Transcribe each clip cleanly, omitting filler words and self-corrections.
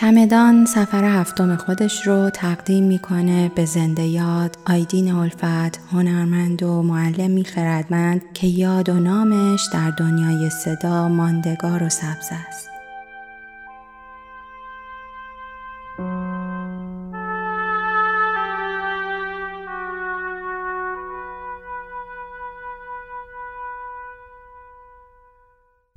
چمدان سفر هفتم خودش رو تقدیم میکنه به زنده یاد آیدین علفت، هنرمند و معلمی خردمند که یاد و نامش در دنیای صدا ماندگار و سبز است.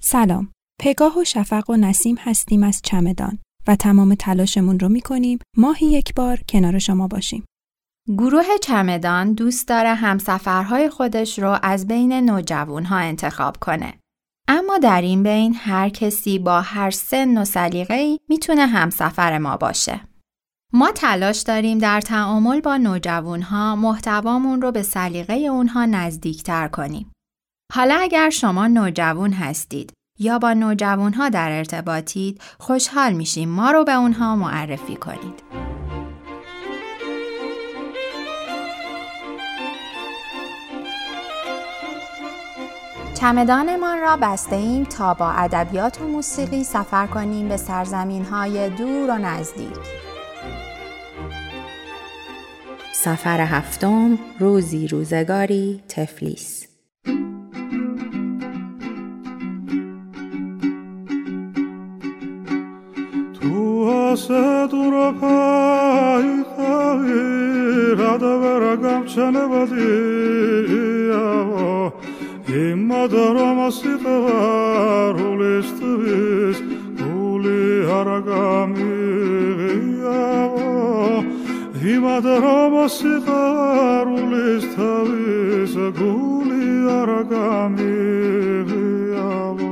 سلام، پگاه و شفق و نسیم هستیم از چمدان و تمام تلاشمون رو میکنیم ماهی یک بار کنار شما باشیم. گروه چمدان دوست داره همسفرهای خودش رو از بین نوجوانها انتخاب کنه. اما در این بین هر کسی با هر سن و سلیقه‌ای میتونه همسفر ما باشه. ما تلاش داریم در تعامل با نوجوانها محتوامون رو به سلیقه اونها نزدیکتر کنیم. حالا اگر شما نوجوان هستید یا با نوجوان‌ها در ارتباطید، خوشحال میشیم ما رو به اونها معرفی کنید. چمدانمان را بسته ایم تا با ادبیات و موسیقی سفر کنیم به سرزمین‌های دور و نزدیک. سفر هفتم، روزی روزگاری تفلیس. سدورا پای خاوی رادا برگم چنه بدی آوا ایما درام استوار ولستویس گولی هرگامی آوا ایما درام استوار ولستویس گولی هرگامی آوا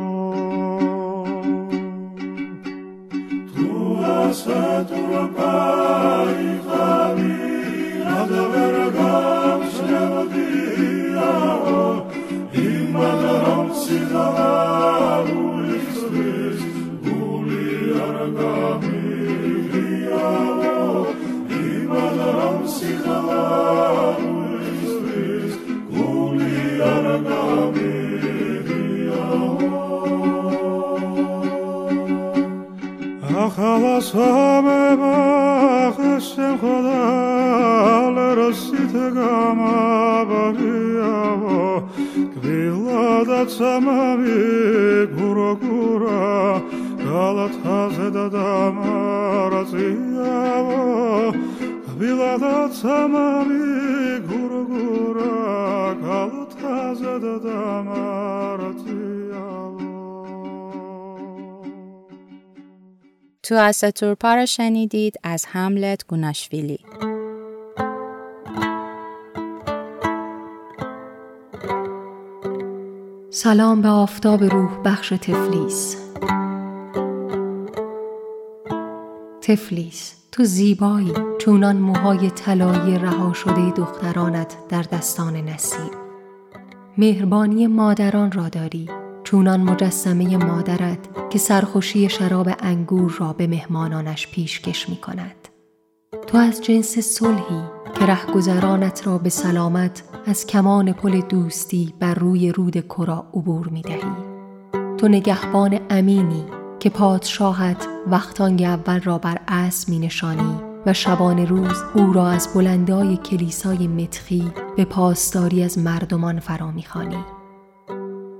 ساتورا پای خامی ادورگام شنودیاو ایمادرام سیدارولیس گولیارگامیاو ایمادرام سیدارولیس گولیارگامی خلاص همه بخشم خدا لرسیت گام آبیا و قیلادت سمامی گورا گورا کالت هزد دام آرزیا و قیلادت سمامی گورا گورا کالت هزد دام آرزیا. تو از تورپا را شنیدید از هملت گوناشویلی. سلام به آفتاب روح بخش تفلیس. تفلیس، تو زیبایی چونان موهای طلایی رها شده دخترانت در دستان نسیم. مهربانی مادران را داری چونان مجسمه مادرت که سرخوشی شراب انگور را به مهمانانش پیشکش می کند. تو از جنس صلحی که رهگذرانت را به سلامت از کمان پل دوستی بر روی رود کرا عبور می دهی. تو نگهبان امینی که پادشاهت وقتانگ اول را بر اسب می نشانی و شبان روز او را از بلندای کلیسای متخی به پاسداری از مردمان فرا می خوانی.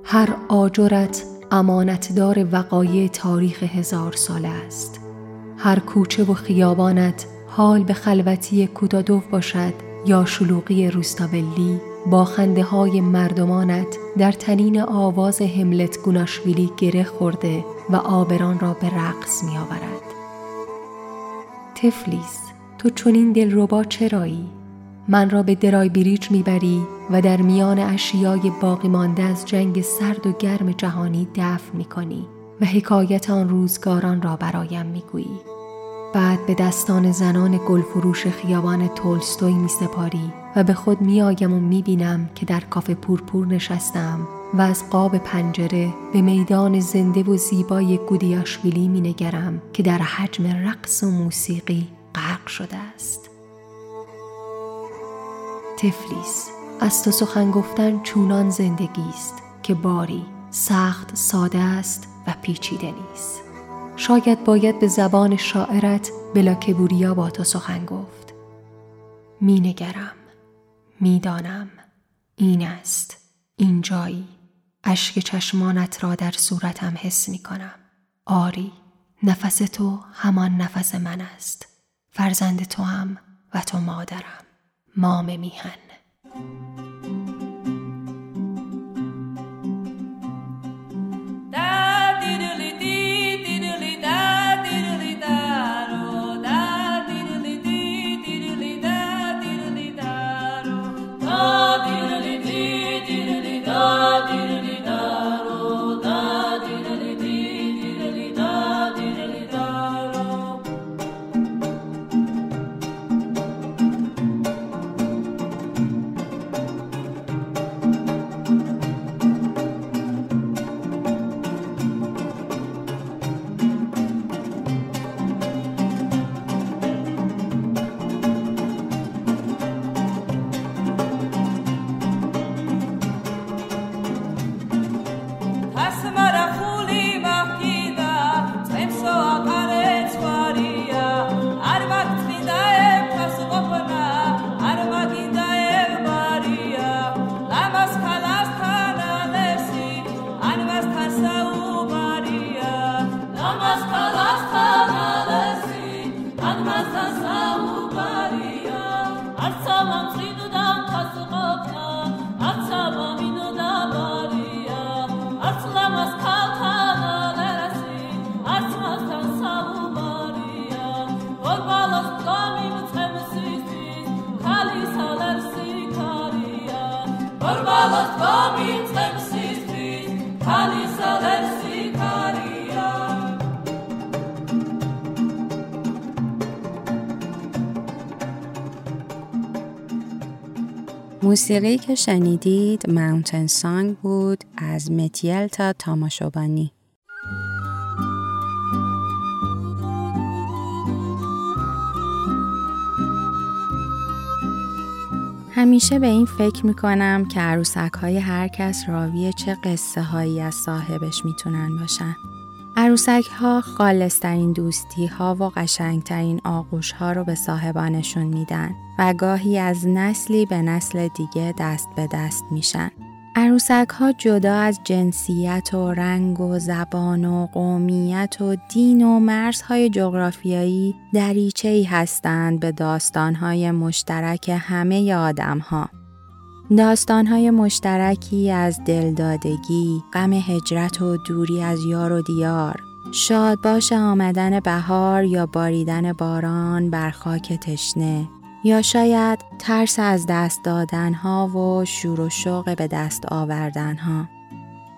هر آجرت امانتدار وقایع تاریخ 1000 ساله است. هر کوچه و خیابانت حال به خلوتی کودادوف باشد یا شلوغی روستاولی، با خنده های مردمانت در تنین آواز هملت گوناشویلی گره خورده و آبران را به رقص می آورد. تفلیس، تو چنین دلربا چرایی؟ من را به درای بریج میبری و در میان اشیای باقی مانده از جنگ سرد و گرم جهانی دفن میکنی و حکایت آن روزگاران را برایم میگویی. بعد به دستان زنان گلفروش خیابان تولستوی میسپاری و به خود میآیم و میبینم که در کافه پورپور نشستم و از قاب پنجره به میدان زنده و زیبای گودی آشویلی مینگرم که در حجم رقص و موسیقی غرق شده است. تفلیس، از تو سخن گفتن چونان زندگی است که باری سخت ساده است و پیچیده نیست. شاید باید به زبان شاعرت بلاکبوریا با تو سخن گفت. می نگرم، می دانم، این است، این جایی، اشک چشمانت را در صورتم حس می کنم. آری، نفس تو همان نفس من است، فرزند تو هم و تو مادرم، مام میهن. موسیقی که شنیدید ماونتن سانگ بود از متیل تا تاماشوبانی. همیشه به این فکر میکنم که عروسک‌های هر کس راوی چه قصه هایی از صاحبش میتونن باشن. عروسک‌ها خالص‌ترین دوستی‌ها و قشنگ‌ترین آغوش‌ها رو به صاحبانشون میدن و گاهی از نسلی به نسل دیگه دست به دست میشن. عروسک‌ها جدا از جنسیت و رنگ و زبان و قومیت و دین و مرزهای جغرافیایی دریچه‌ای هستند به داستان‌های مشترک همه آدم‌ها. داستان‌های مشترکی از دلدادگی، غم هجرت و دوری از یار و دیار، شاد باش آمدن بهار یا باریدن باران بر خاک تشنه، یا شاید ترس از دست دادن‌ها و شور و شوق به دست آوردن‌ها.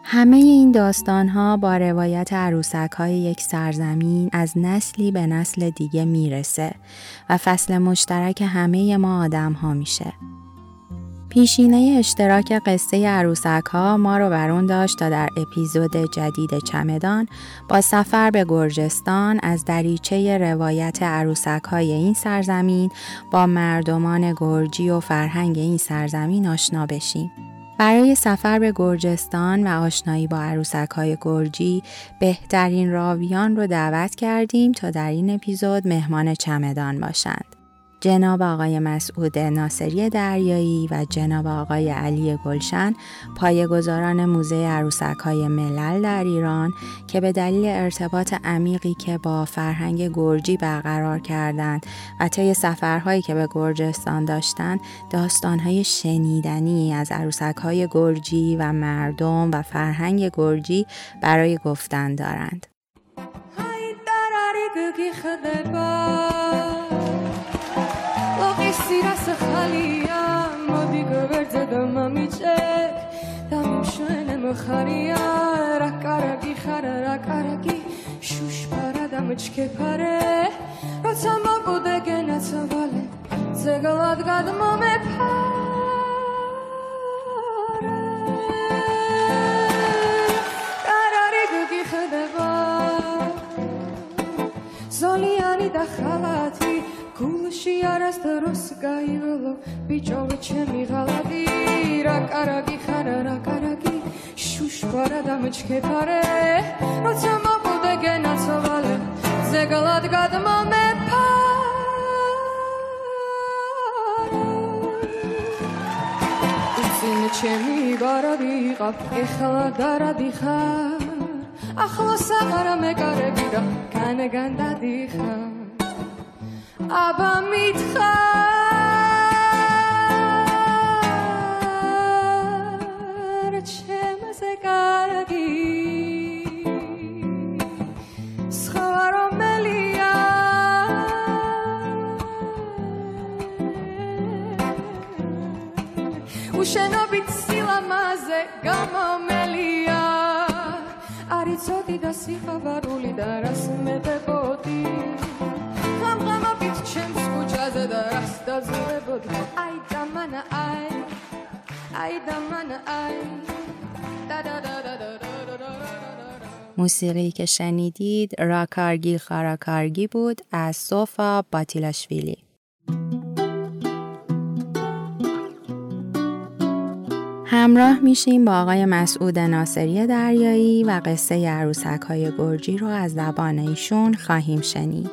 همه این داستان‌ها با روایت عروسک‌های یک سرزمین از نسلی به نسل دیگه میرسه و فصل مشترک همه ما آدم‌ها میشه. پیشینه اشتراک قصه عروسک‌ها ما رو برون داشت تا در اپیزود جدید چمدان با سفر به گرجستان از دریچه روایت عروسک‌های این سرزمین با مردمان گرجی و فرهنگ این سرزمین آشنا بشیم. برای سفر به گرجستان و آشنایی با عروسک‌های گرجی بهترین راویان رو دعوت کردیم تا در این اپیزود مهمان چمدان باشند. جناب آقای مسعود ناصری دریایی و جناب آقای علی گلشن، پایه‌گذاران موزه عروسک‌های ملل در ایران که به دلیل ارتباط عمیقی که با فرهنگ گرجی برقرار کردند و طی سفرهایی که به گرجستان داشتند، داستان‌های شنیدنی از عروسک‌های گرجی و مردم و فرهنگ گرجی برای گفتن دارند. سیرس خالیم ما دیگه برده دمم میچک دمم شنم خریا رکارگی خر رکارگی شوش پره دمچ که پره را تما بوده گنه تواله زگلات قدمم پره دراری گوگی خده با زولیانی دخلاتی شیار است روسگایی ولو بیچاره چه میغلبی رکارگی خر رکارگی شوش پاره دمچ که پاره را تما بوده دیگه نسواله زگلاد قدمم چه می‌بارادی قف اخلا دارا دیخا اخلا سقرا مگاره بیرا کنگنده دیخا ابا میتخا چه مزگارگی سخوارا ملیا اوشنا Gama Melia, Arizodi da Sifa Varuli da Rasme Bebodi, Gam Gama Bit Chem Skujaze da Rasta Zebod, Aida Mana Ai, da da da da da da da. موسیقی که شنیدید راکارگی خراکارگی بود از سوفا باتیلاشویلی. همراه میشیم با آقای مسعود ناصری دریایی و قصه عروسک‌های گرجی رو از زبان ایشون خواهیم شنید.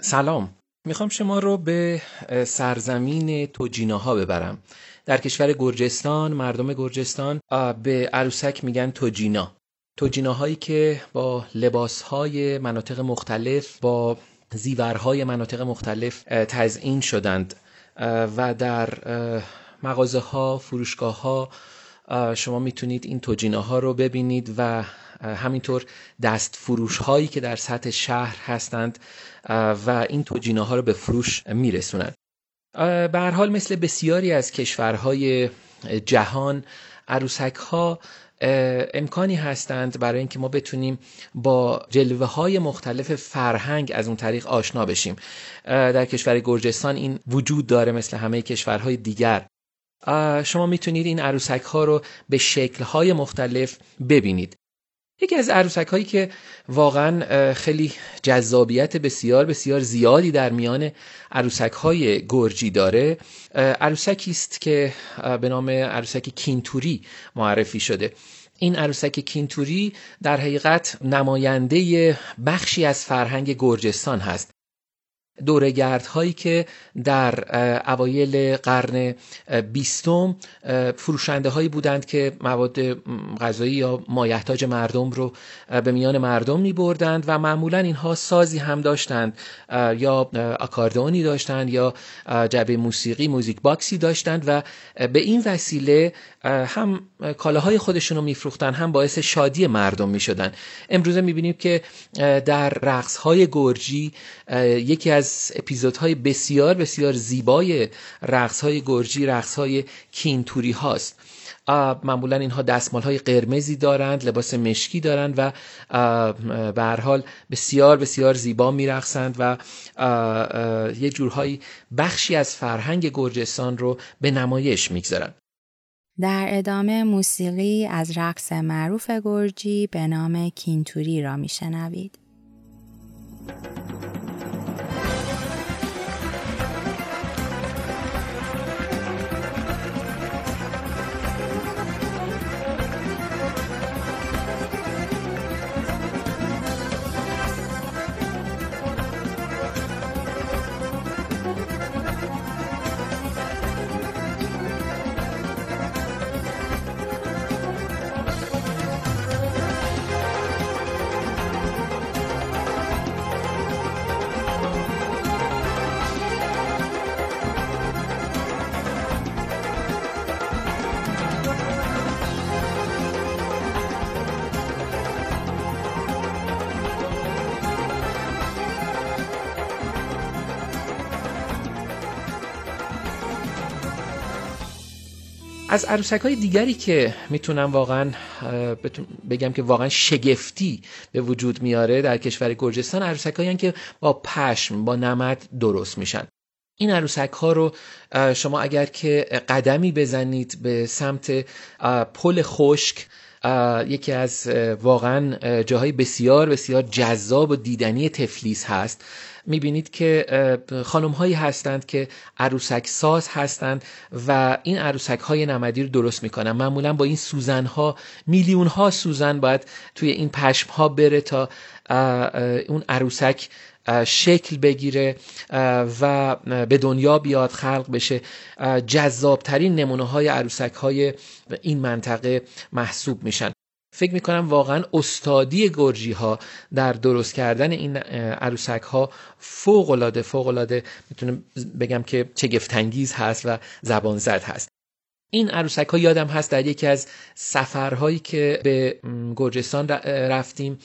سلام، میخوام شما رو به سرزمین توجیناها ببرم. در کشور گرجستان، مردم گرجستان به عروسک میگن توجینا. توجیناهایی که با لباسهای مناطق مختلف با زیورهای مناطق مختلف تزیین شدند و در مغازه ها، فروشگاه ها شما میتونید این توجیناها رو ببینید و همینطور دست فروش هایی که در سطح شهر هستند و این توجیناها رو به فروش میرسونند. به هر حال مثل بسیاری از کشورهای جهان عروسک ها امکانی هستند برای اینکه ما بتونیم با جلوه های مختلف فرهنگ از اون طریق آشنا بشیم. در کشور گرجستان این وجود داره مثل همه کشورهای دیگر. شما میتونید این عروسک ها رو به شکل های مختلف ببینید. یکی از عروسک هایی که واقعا خیلی جذابیت بسیار بسیار زیادی در میان عروسک های گرجی داره، عروسکی است که به نام عروسک کینتوری معرفی شده. این عروسک کینتوری در حقیقت نماینده بخشی از فرهنگ گرجستان هست. دوره‌گردهایی که در اوایل قرن 20 فروشنده‌هایی بودند که مواد غذایی یا مایحتاج مردم رو به میان مردم می‌بردند و معمولاً اینها سازی هم داشتند، یا آکاردئونی داشتند یا جعبه موسیقی، موزیک باکسی داشتند و به این وسیله هم کالاهای خودشون رو می‌فروختند، هم باعث شادی مردم می‌شدند. امروزه می‌بینیم که در رقص‌های گرجی یکی از اپیزودهای بسیار بسیار زیبای رقص‌های گرجی رقص‌های کینتوری هاست. معمولا اینها دستمال‌های قرمزی دارند، لباس مشکی دارند و به هر حال بسیار بسیار زیبا می‌رقصند و یه جورهایی بخشی از فرهنگ گرجستان رو به نمایش می‌گذارند. در ادامه موسیقی از رقص معروف گرجی به نام کینتوری را می‌شنوید. از عروسک‌های دیگری که میتونم واقعا بگم که واقعا شگفتی به وجود میاره در کشور گرجستان، عروسک‌هایی که با پشم، با نمد درست میشن. این عروسک‌ها رو شما اگر که قدمی بزنید به سمت پل خشک یکی از واقعا جاهای بسیار بسیار جذاب و دیدنی تفلیس هست. میبینید که خانم هایی هستند که عروسک ساز هستند و این عروسک های نمدی رو درست میکنن. معمولا با این سوزن ها، میلیون ها سوزن باید توی این پشم ها بره تا اون عروسک شکل بگیره و به دنیا بیاد، خلق بشه. جذابترین نمونه های عروسک های این منطقه محسوب میشن. فکر میکنم واقعا استادی گرجی ها در درست کردن این عروسک ها فوق‌العاده میتونم بگم که شگفت انگیز هست و زبان زد هست. این عروسک ها یادم هست در یکی از سفرهایی که به گرجستان رفتیم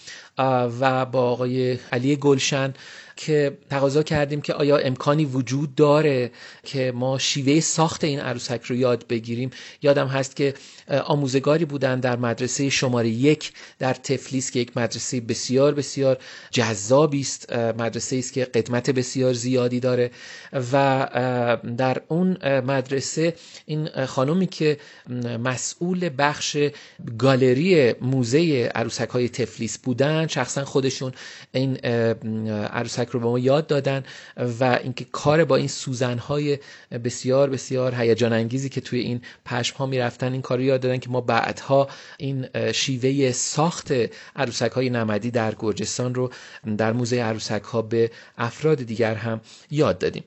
و با آقای علی گلشن که تقاضا کردیم که آیا امکانی وجود داره که ما شیوه ساخت این عروسک رو یاد بگیریم. یادم هست که آموزگاری بودن در مدرسه شماره 1 در تفلیس که یک مدرسه بسیار بسیار جذابی است، مدرسه است که قدمت بسیار زیادی داره و در اون مدرسه این خانومی که مسئول بخش گالری موزه عروسک‌های تفلیس بودن، شخصا خودشون این عروسک رو به ما یاد دادن و اینکه کار با این سوزن‌های بسیار بسیار هیجان انگیزی که توی این پشم‌ها می‌رفتن، این کار رو یاد دادن که ما بعدها این شیوه ساخت عروسک‌های نمدی در گرجستان رو در موزه عروسک‌ها به افراد دیگر هم یاد دادیم.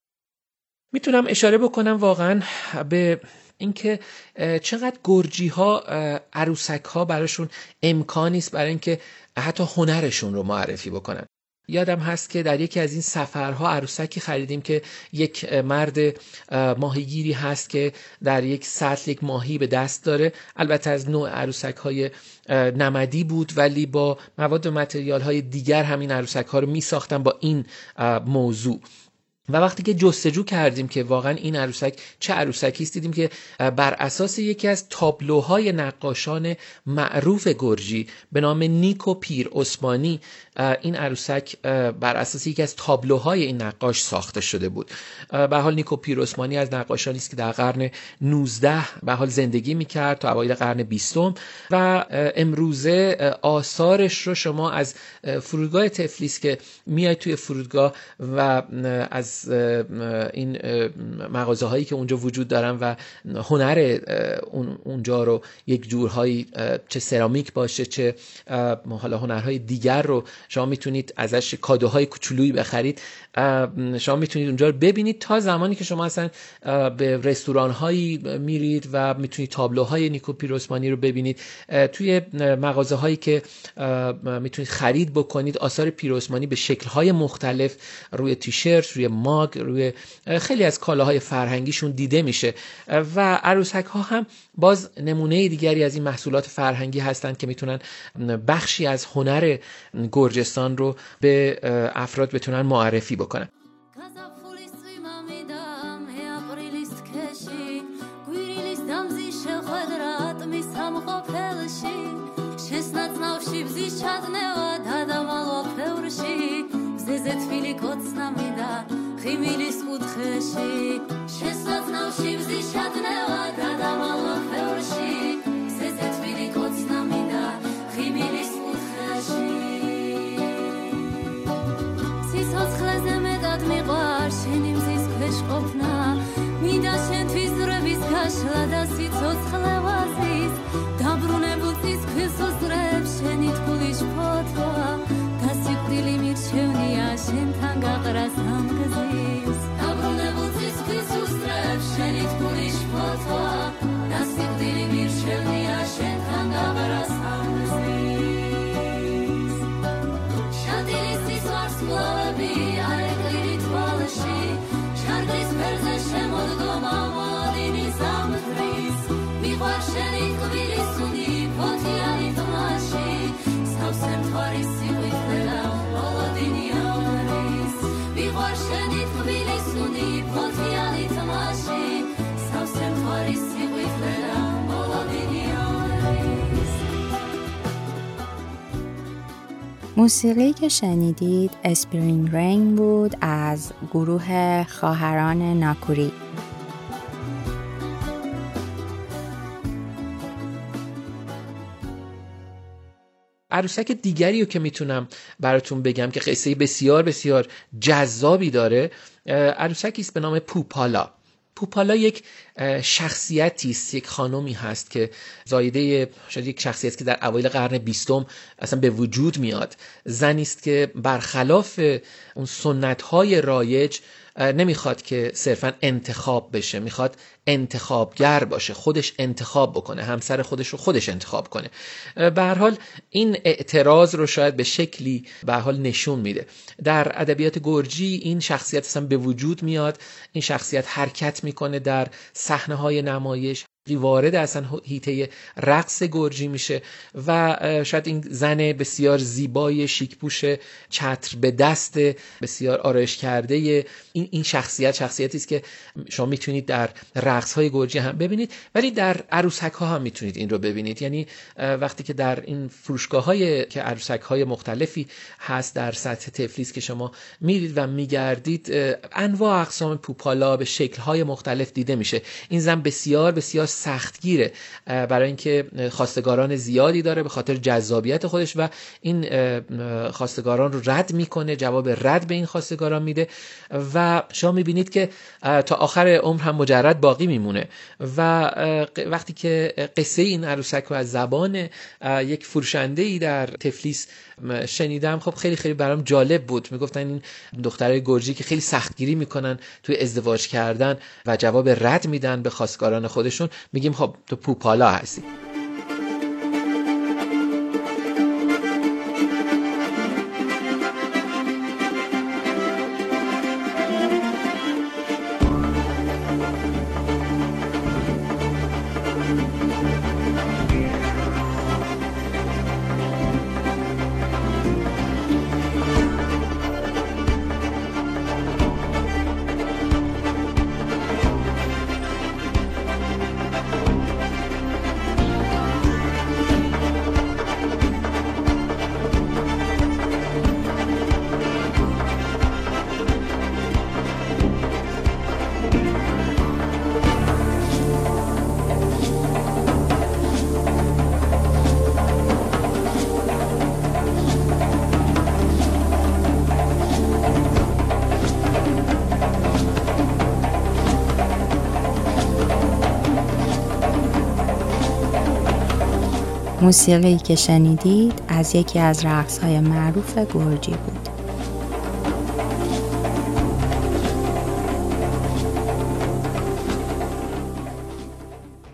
میتونم اشاره بکنم واقعاً به اینکه چقدر گرجی‌ها عروسک‌ها براشون امکانی است برای اینکه حتی هنرشون رو معرفی بکنن. یادم هست که در یکی از این سفرها عروسکی خریدیم که یک مرد ماهیگیری هست که در یک سطل یک ماهی به دست داره، البته از نوع عروسک‌های نمدی بود ولی با مواد و متریال‌های دیگر همین عروسک‌ها رو می‌ساختن با این موضوع. و وقتی که جستجو کردیم که واقعا این عروسک چه عروسکی است، دیدیم که بر اساس یکی از تابلوهای نقاشان معروف گرجی به نام نیکو پیروسمانی، این عروسک بر اساس یکی از تابلوهای این نقاش ساخته شده بود. به حال نیکو پیروسمانی از نقاشانی است که در قرن 19 به حال زندگی می‌کرد تا اوایل قرن 20 و امروزه آثارش رو شما از فرودگاه تفلیس که میای توی فرودگاه و از این مغازه هایی که اونجا وجود دارن و هنر اونجا رو یک جورهایی چه سرامیک باشه چه حالا هنرهای دیگر رو شما میتونید ازش کادوهای کوچولویی بخرید، شما میتونید اونجا رو ببینید تا زمانی که شما اصلا به رستوران هایی میرید و میتونید تابلوهای نیکو پیروسمانی رو ببینید. توی مغازه هایی که میتونید خرید بکنید آثار پیروسمانی به شکل های مختلف روی تیشرت، روی ماگ، روی خیلی از کالاهای فرهنگیشون دیده میشه و عروسک ها هم باز نمونه دیگری از این محصولات فرهنگی هستند که میتونن بخشی از هنر گرجستان رو به افراد بتونن معرفی بکنن. موسیقی که شنیدید اسپرینگ رین بود از گروه خواهران ناکوری. عروسک دیگری رو که میتونم براتون بگم که قصه بسیار بسیار جذابی داره، عروسکی است به نام پوپالا. پوپالا یک شخصیتی است، یک خانمی هست که زایده شاید یک شخصیتی که در اوایل قرن 20 اصلا به وجود میاد. زنی است که برخلاف اون سنت‌های رایج نمیخواد که صرفا انتخاب بشه، میخواد انتخابگر باشه، خودش انتخاب بکنه، همسر خودش رو خودش انتخاب کنه. به هر حال این اعتراض رو شاید به شکلی به هر حال نشون میده. در ادبیات گرجی این شخصیت اصلا به وجود میاد، این شخصیت حرکت میکنه در صحنه های نمایش، وارد اصلا حیطه رقص گرجی میشه و شاید این زن بسیار زیبای شیکپوش چتر به دست بسیار آرایش کرده، این شخصیتی است که شما میتونید در رقص های گرجی هم ببینید، ولی در عروسک ها هم میتونید این رو ببینید. یعنی وقتی که در این فروشگاه های که عروسک های مختلفی هست در سطح تفلیس که شما میرید و میگردید، انواع اقسام پوپالا به شکل های مختلف دیده میشه. این زن بسیار بسیار سختگیره، برای اینکه خواستگاران زیادی داره به خاطر جذابیت خودش و این خواستگاران رو رد میکنه، جواب رد به این خواستگاران میده و شما میبینید که تا آخر عمر هم مجرد باقی میمونه. و وقتی که قصه این عروسک رو از زبان یک فروشنده‌ای در تفلیس شنیدم، خب خیلی خیلی برام جالب بود. میگفتن این دخترای گرجی که خیلی سختگیری میکنن توی ازدواج کردن و جواب رد میدن به خواستگاران خودشون، میگیم خب تو پوپالا هستی. موسیقی که شنیدید از یکی از رقص‌های معروف گرجی بود.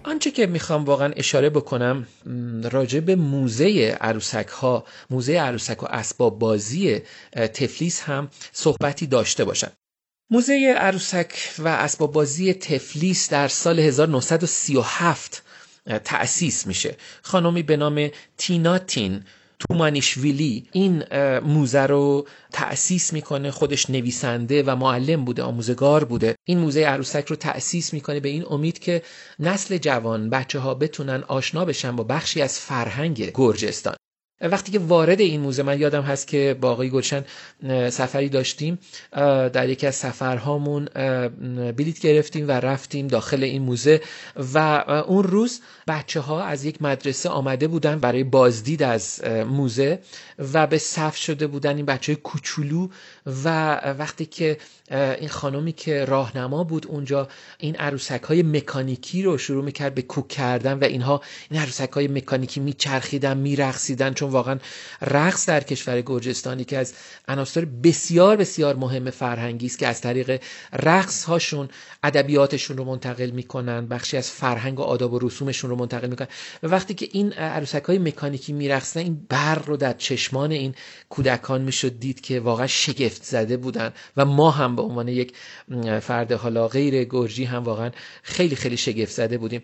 آنچه که میخوام واقعا اشاره بکنم راجع به موزه عروسک ها، موزه عروسک و اسباب بازی تفلیس هم صحبتی داشته باشم. موزه عروسک و اسباب بازی تفلیس در سال 1937 تأسیس میشه. خانمی به نام تیناتین تومانیش ویلی این موزه رو تأسیس میکنه. خودش نویسنده و معلم بوده، آموزگار بوده. این موزه عروسک رو تأسیس میکنه به این امید که نسل جوان، بچه ها بتونن آشنا بشن با بخشی از فرهنگ گرجستان. وقتی که وارد این موزه، من یادم هست که با آقای گلشن سفری داشتیم، در یکی از سفرهامون بلیت گرفتیم و رفتیم داخل این موزه و اون روز بچه ها از یک مدرسه آمده بودن برای بازدید از موزه و به صف شده بودن، این بچه کوچولو. و وقتی که این خانمی که راهنما بود اونجا این عروسک‌های مکانیکی رو شروع می‌کرد به کوک کردن و اینها این عروسک‌های مکانیکی میچرخیدن، میرقصیدن، چون واقعا رقص در کشور گرجستانی که از عناصر بسیار بسیار مهم فرهنگی است که از طریق رقص هاشون ادبیاتشون رو منتقل می‌کنن، بخشی از فرهنگ و آداب و رسومشون رو منتقل می‌کنن. و وقتی که این عروسک‌های مکانیکی میرقصن، این برق رو در چشمان این کودکان میشد دید که واقعا شگفت زده بودن و ما هم به عنوان یک فرد حالا غیر گرجی هم واقعا خیلی خیلی شگفت زده بودیم.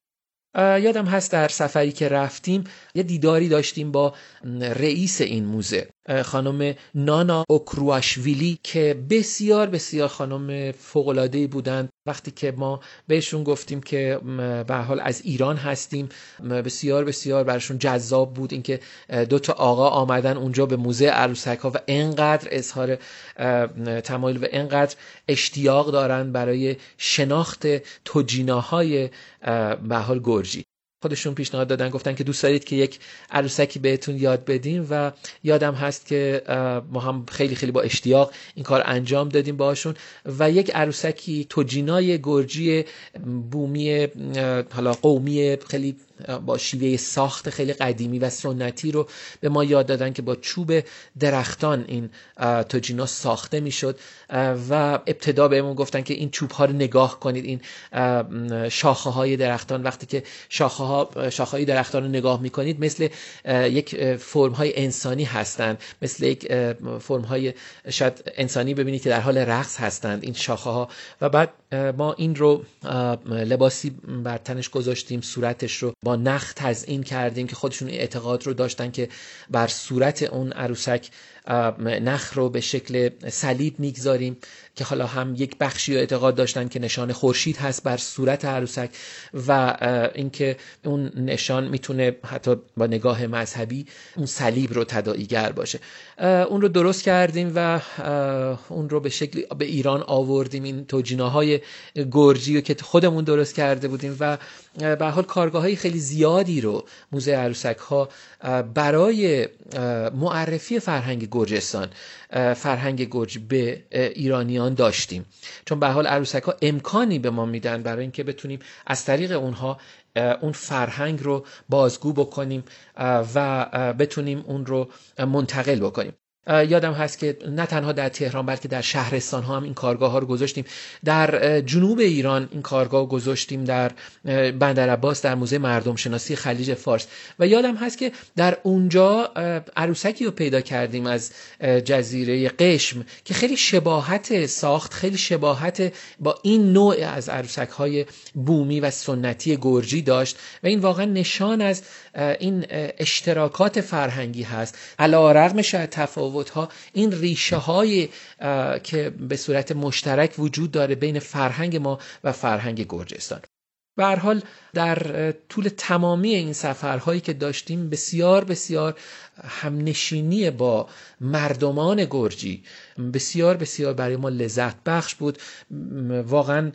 یادم هست در سفری که رفتیم یه دیداری داشتیم با رئیس این موزه، خانم نانا اوکرواشویلی که بسیار بسیار خانم فوق‌العاده‌ای بودند. وقتی که ما بهشون گفتیم که به هر حال از ایران هستیم، بسیار بسیار برشون جذاب بود اینکه دو تا آقا آمدن اونجا به موزه عروسک‌ها و اینقدر اظهار تمایل و اینقدر اشتیاق دارن برای شناخت توجیناهای به هر حال گرجی. خودشون پیشنهاد دادن، گفتن که دوست دارید که یک عروسکی بهتون یاد بدیم، و یادم هست که ما هم خیلی خیلی با اشتیاق این کار انجام دادیم باشون و یک عروسکی توجینای گرجی بومی حالا قومی خیلی با شیوه ساخت خیلی قدیمی و سنتی رو به ما یاد دادن که با چوب درختان این توجینا ساخته میشد و ابتدا بهمون گفتن که این چوب ها رو نگاه کنید، این شاخه های درختان، وقتی که شاخه های درختان رو نگاه میکنید مثل یک فرم های انسانی هستند، مثل یک فرم های شاید انسانی ببینید که در حال رقص هستند این شاخه ها. و بعد ما این رو لباسی بر تنش گذاشتیم، صورتش رو با نخ تزیین کردیم که خودشون اعتقاد رو داشتن که بر صورت اون عروسک نخ رو به شکل صلیب میگذاریم، که حالا هم یک بخشی اعتقاد داشتن که نشان خورشید هست بر صورت عروسک و اینکه اون نشان میتونه حتی با نگاه مذهبی اون صلیب رو تداعیگر باشه. اون رو درست کردیم و اون رو به شکلی به ایران آوردیم، این توجیناهای گرجی رو که خودمون درست کرده بودیم و به حال کارگاه‌های خیلی زیادی رو موزه عروسک‌ها برای معرفی فرهنگ گرجستان، فرهنگ گرج به ایرانیان داشتیم، چون به حال عروسک‌ها امکانی به ما میدن برای اینکه بتونیم از طریق اونها اون فرهنگ رو بازگو بکنیم و بتونیم اون رو منتقل بکنیم. یادم هست که نه تنها در تهران بلکه در شهرستان ها هم این کارگاه ها رو گذاشتیم، در جنوب ایران این کارگاه گذاشتیم، در بندرعباس، در موزه مردم شناسی خلیج فارس، و یادم هست که در اونجا عروسکی رو پیدا کردیم از جزیره قشم که خیلی شباهت ساخت، خیلی شباهت با این نوع از عروسک های بومی و سنتی گرجی داشت و این واقعا نشان از این اشتراکات فرهنگی هست. علی‌رغم شاید تفاوت‌ها، این ریشه‌های که به صورت مشترک وجود داره بین فرهنگ ما و فرهنگ گرجستان. به هر حال در طول تمامی این سفرهایی که داشتیم بسیار بسیار همنشینی با مردمان گرجی بسیار بسیار برای ما لذت بخش بود. واقعا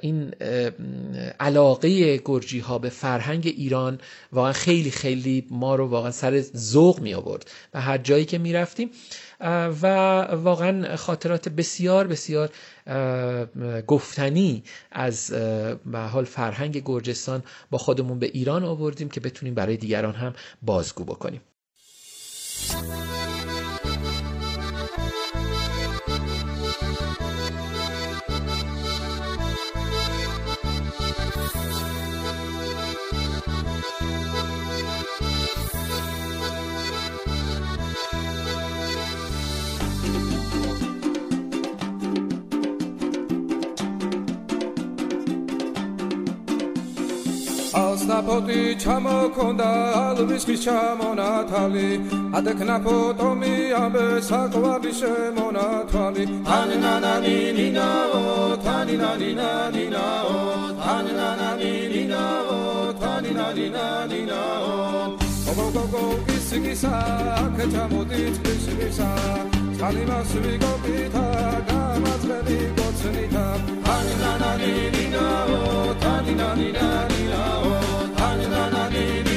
این علاقه گرجی ها به فرهنگ ایران واقعا خیلی خیلی ما رو واقعا سر ذوق می آورد و هر جایی که می رفتیم و واقعا خاطرات بسیار بسیار گفتنی از به حال فرهنگ گرجستان با خودمون به ایران آوردیم که بتونیم برای دیگران هم بازگو بکنیم. Napoti chamo konda alviski chamo natali adek napotomi abe sakwa bishemo natali anina nani nina o tanina nina nina o tanina nani nina o tanina nina nina o go go go kisikisa kachamoti kisikisa salima subi go bita gamas beni gotsenita anina nani nina o tanina nina nina o Hey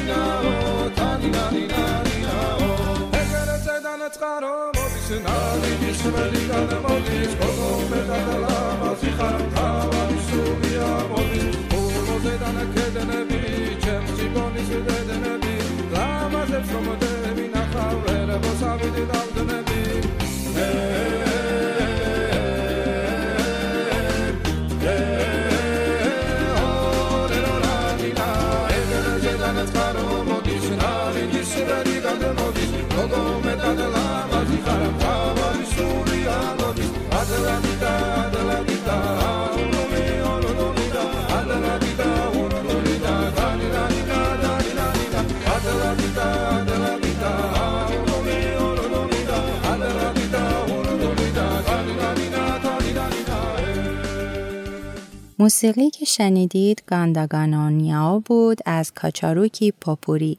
موسیقی که شنیدید گانداگانانیا بود از کاچاروکی پاپوری.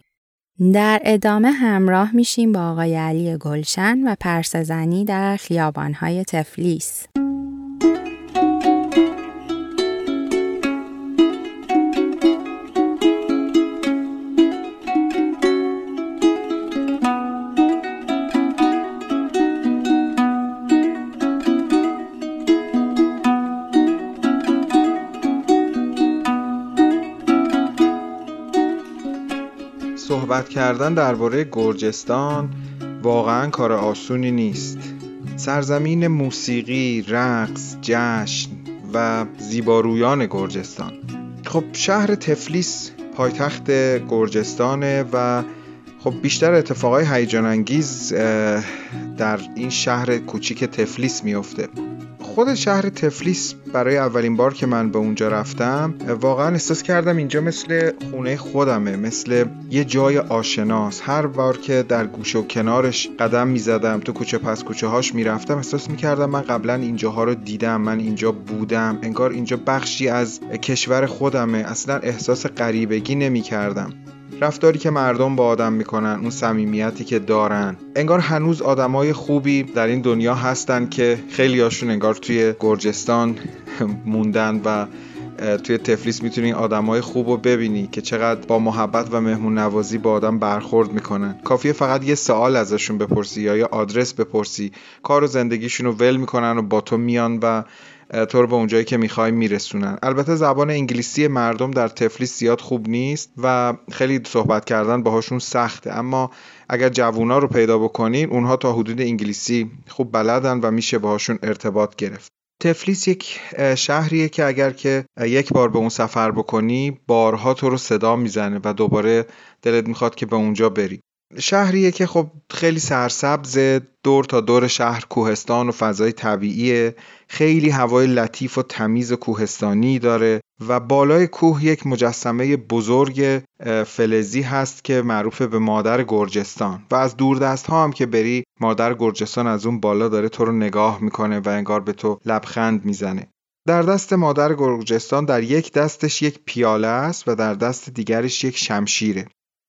در ادامه همراه میشیم با آقای علی گلشن و پرسه‌زنی در خیابان‌های تفلیس. صحبت کردن درباره گرجستان واقعا کار آسونی نیست. سرزمین موسیقی، رقص، جشن و زیبارویان گرجستان. خب شهر تفلیس پایتخت گرجستانه و خب بیشتر اتفاقای هیجان انگیز در این شهر کوچیک تفلیس میفته. خود شهر تفلیس برای اولین بار که من به اونجا رفتم واقعا احساس کردم اینجا مثل خونه خودمه، مثل یه جای آشناس. هر بار که در گوشه و کنارش قدم میزدم، تو کوچه پس کوچه هاش میرفتم، احساس میکردم من قبلا اینجاها رو دیدم، من اینجا بودم، انگار اینجا بخشی از کشور خودمه. اصلا احساس غریبگی نمیکردم. رفتاری که مردم با آدم میکنن، اون صمیمیتی که دارن، انگار هنوز آدمای خوبی در این دنیا هستن که خیلی هاشون انگار توی گرجستان موندن و توی تفلیس میتونی آدمای خوب رو ببینی که چقدر با محبت و مهمون نوازی با آدم برخورد میکنن. کافیه فقط یه سوال ازشون بپرسی یا یه آدرس بپرسی، کار و زندگیشون رو ول میکنن و با تو میان و تو رو به اونجایی که میخوای میرسونن. البته زبان انگلیسی مردم در تفلیس زیاد خوب نیست و خیلی صحبت کردن باهاشون سخته، اما اگر جوونا رو پیدا بکنین اونها تا حدود انگلیسی خوب بلدن و میشه باهاشون ارتباط گرفت. تفلیس یک شهریه که اگر که یک بار به اون سفر بکنی بارها تو رو صدا میزنه و دوباره دلت میخواد که به اونجا بری. شهریه که خب خیلی سرسبزه، دور تا دور شهر کوهستان و فضای طبیعیه، خیلی هوای لطیف و تمیز و کوهستانی داره و بالای کوه یک مجسمه بزرگ فلزی هست که معروف به مادر گرجستان و از دوردست ها هم که بری مادر گرجستان از اون بالا داره تو رو نگاه میکنه و انگار به تو لبخند میزنه. در دست مادر گرجستان در یک دستش یک پیاله است و در دست دیگرش یک شمشیره.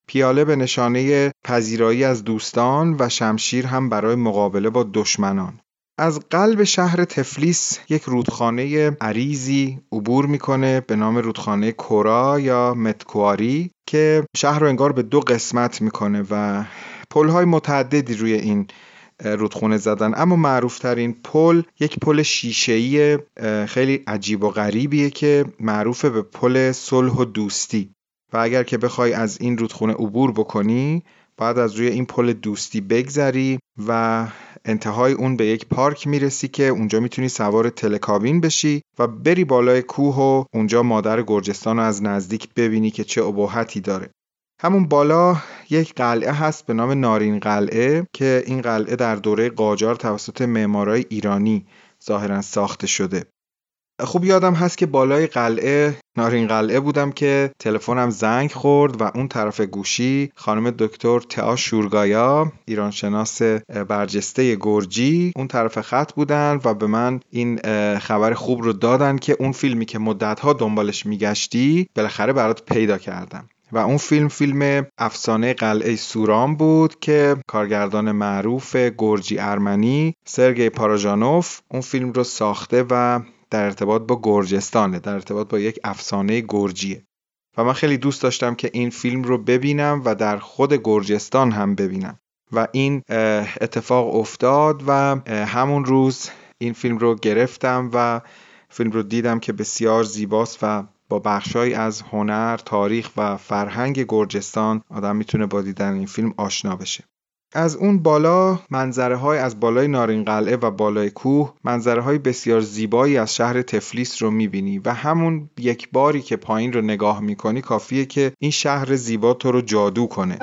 پیاله به نشانه پذیرایی از دوستان و شمشیر هم برای مقابله با دشمنان. از قلب شهر تفلیس یک رودخانه عریضی عبور میکنه به نام رودخانه کورا یا متکواری که شهر رو انگار به دو قسمت میکنه و پل‌های متعددی روی این رودخونه زدن، اما معروفترین پل یک پل شیشه‌ای خیلی عجیب و غریبیه که معروفه به پل صلح و دوستی و اگر که بخوای از این رودخونه عبور بکنی بعد از روی این پل دوستی بگذری و انتهای اون به یک پارک میرسی که اونجا میتونی سوار تلکابین بشی و بری بالای کوه و اونجا مادر گرجستان رو از نزدیک ببینی که چه ابهتی داره. همون بالا یک قلعه هست به نام نارین قلعه که این قلعه در دوره قاجار توسط معمارای ایرانی ظاهرا ساخته شده. خوب یادم هست که بالای قلعه نارین قلعه بودم که تلفنم زنگ خورد و اون طرف گوشی خانم دکتر تیا شورگایا، ایرانشناس برجسته گرجی، اون طرف خط بودن و به من این خبر خوب رو دادن که اون فیلمی که مدت‌ها دنبالش میگشتی بالاخره برات پیدا کردم و اون فیلم افسانه قلعه سورام بود که کارگردان معروف گرجی ارمنی سرگی پاراجانوف اون فیلم رو ساخته و در ارتباط با گرجستانه، در ارتباط با یک افسانه گرجیه و من خیلی دوست داشتم که این فیلم رو ببینم و در خود گرجستان هم ببینم و این اتفاق افتاد و همون روز این فیلم رو گرفتم و فیلم رو دیدم که بسیار زیباست و با بخشای از هنر، تاریخ و فرهنگ گرجستان آدم میتونه با دیدن این فیلم آشنا بشه. از اون بالا منظره‌های از بالای نارین قلعه و بالای کوه منظره‌های بسیار زیبایی از شهر تفلیس رو می‌بینی و همون یک باری که پایین رو نگاه می‌کنی کافیه که این شهر زیبا تو رو جادو کنه.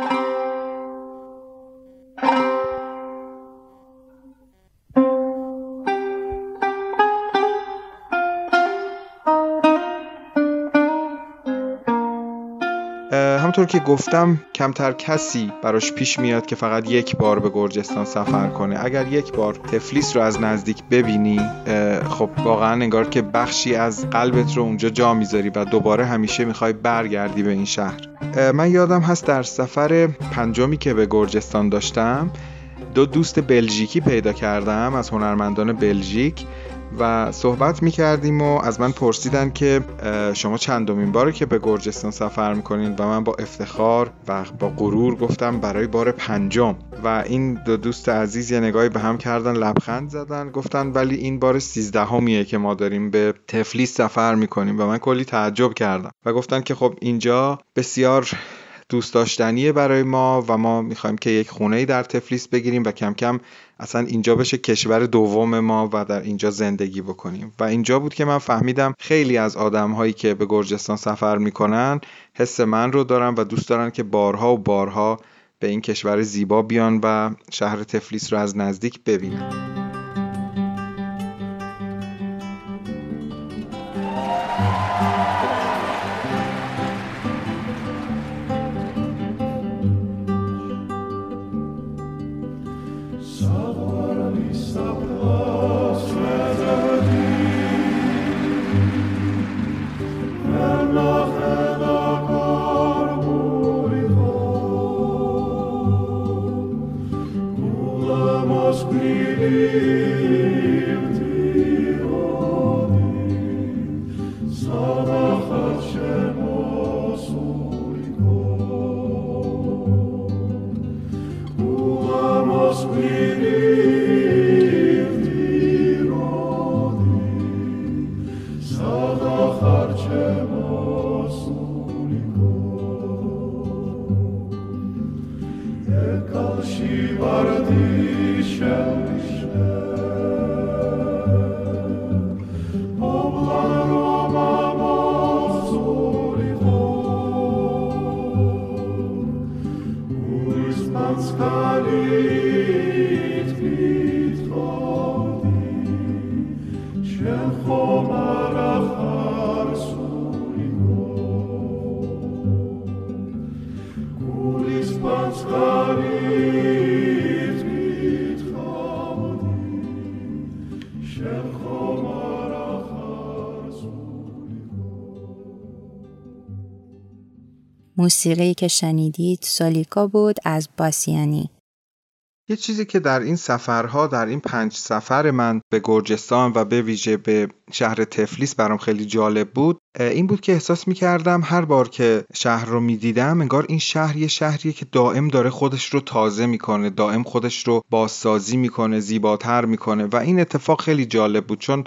همونطور که گفتم کمتر کسی براش پیش میاد که فقط یک بار به گرجستان سفر کنه. اگر یک بار تفلیس رو از نزدیک ببینی خب واقعا انگار که بخشی از قلبت رو اونجا جا میذاری و دوباره همیشه میخوای برگردی به این شهر. من یادم هست در سفر پنجمی که به گرجستان داشتم دو دوست بلژیکی پیدا کردم از هنرمندان بلژیک و صحبت میکردیم و از من پرسیدن که شما چندمین باره که به گرجستان سفر میکنین و من با افتخار و با غرور گفتم برای بار پنجم و این دو دوست عزیز یه نگاهی به هم کردن، لبخند زدن، گفتن ولی این بار 13میه که ما داریم به تفلیس سفر میکنیم و من کلی تعجب کردم و گفتن که خب اینجا بسیار دوست داشتنیه برای ما و ما میخوایم که یک خونه‌ای در تفلیس بگیریم و کم کم اصلا اینجا بشه کشور دوم ما و در اینجا زندگی بکنیم. و اینجا بود که من فهمیدم خیلی از آدم‌هایی که به گرجستان سفر میکنن حس من رو دارن و دوست دارن که بارها و بارها به این کشور زیبا بیان و شهر تفلیس رو از نزدیک ببینن. موسیقی که شنیدید سالیکا بود از باسیانی. یه چیزی که در این سفرها، در این 5 سفر من به گرجستان و به ویژه به شهر تفلیس برام خیلی جالب بود این بود که احساس می‌کردم هر بار که شهر رو می‌دیدم انگار این شهر یه شهریه که دائم داره خودش رو تازه می‌کنه، دائم خودش رو بازسازی می‌کنه، زیباتر می‌کنه و این اتفاق خیلی جالب بود، چون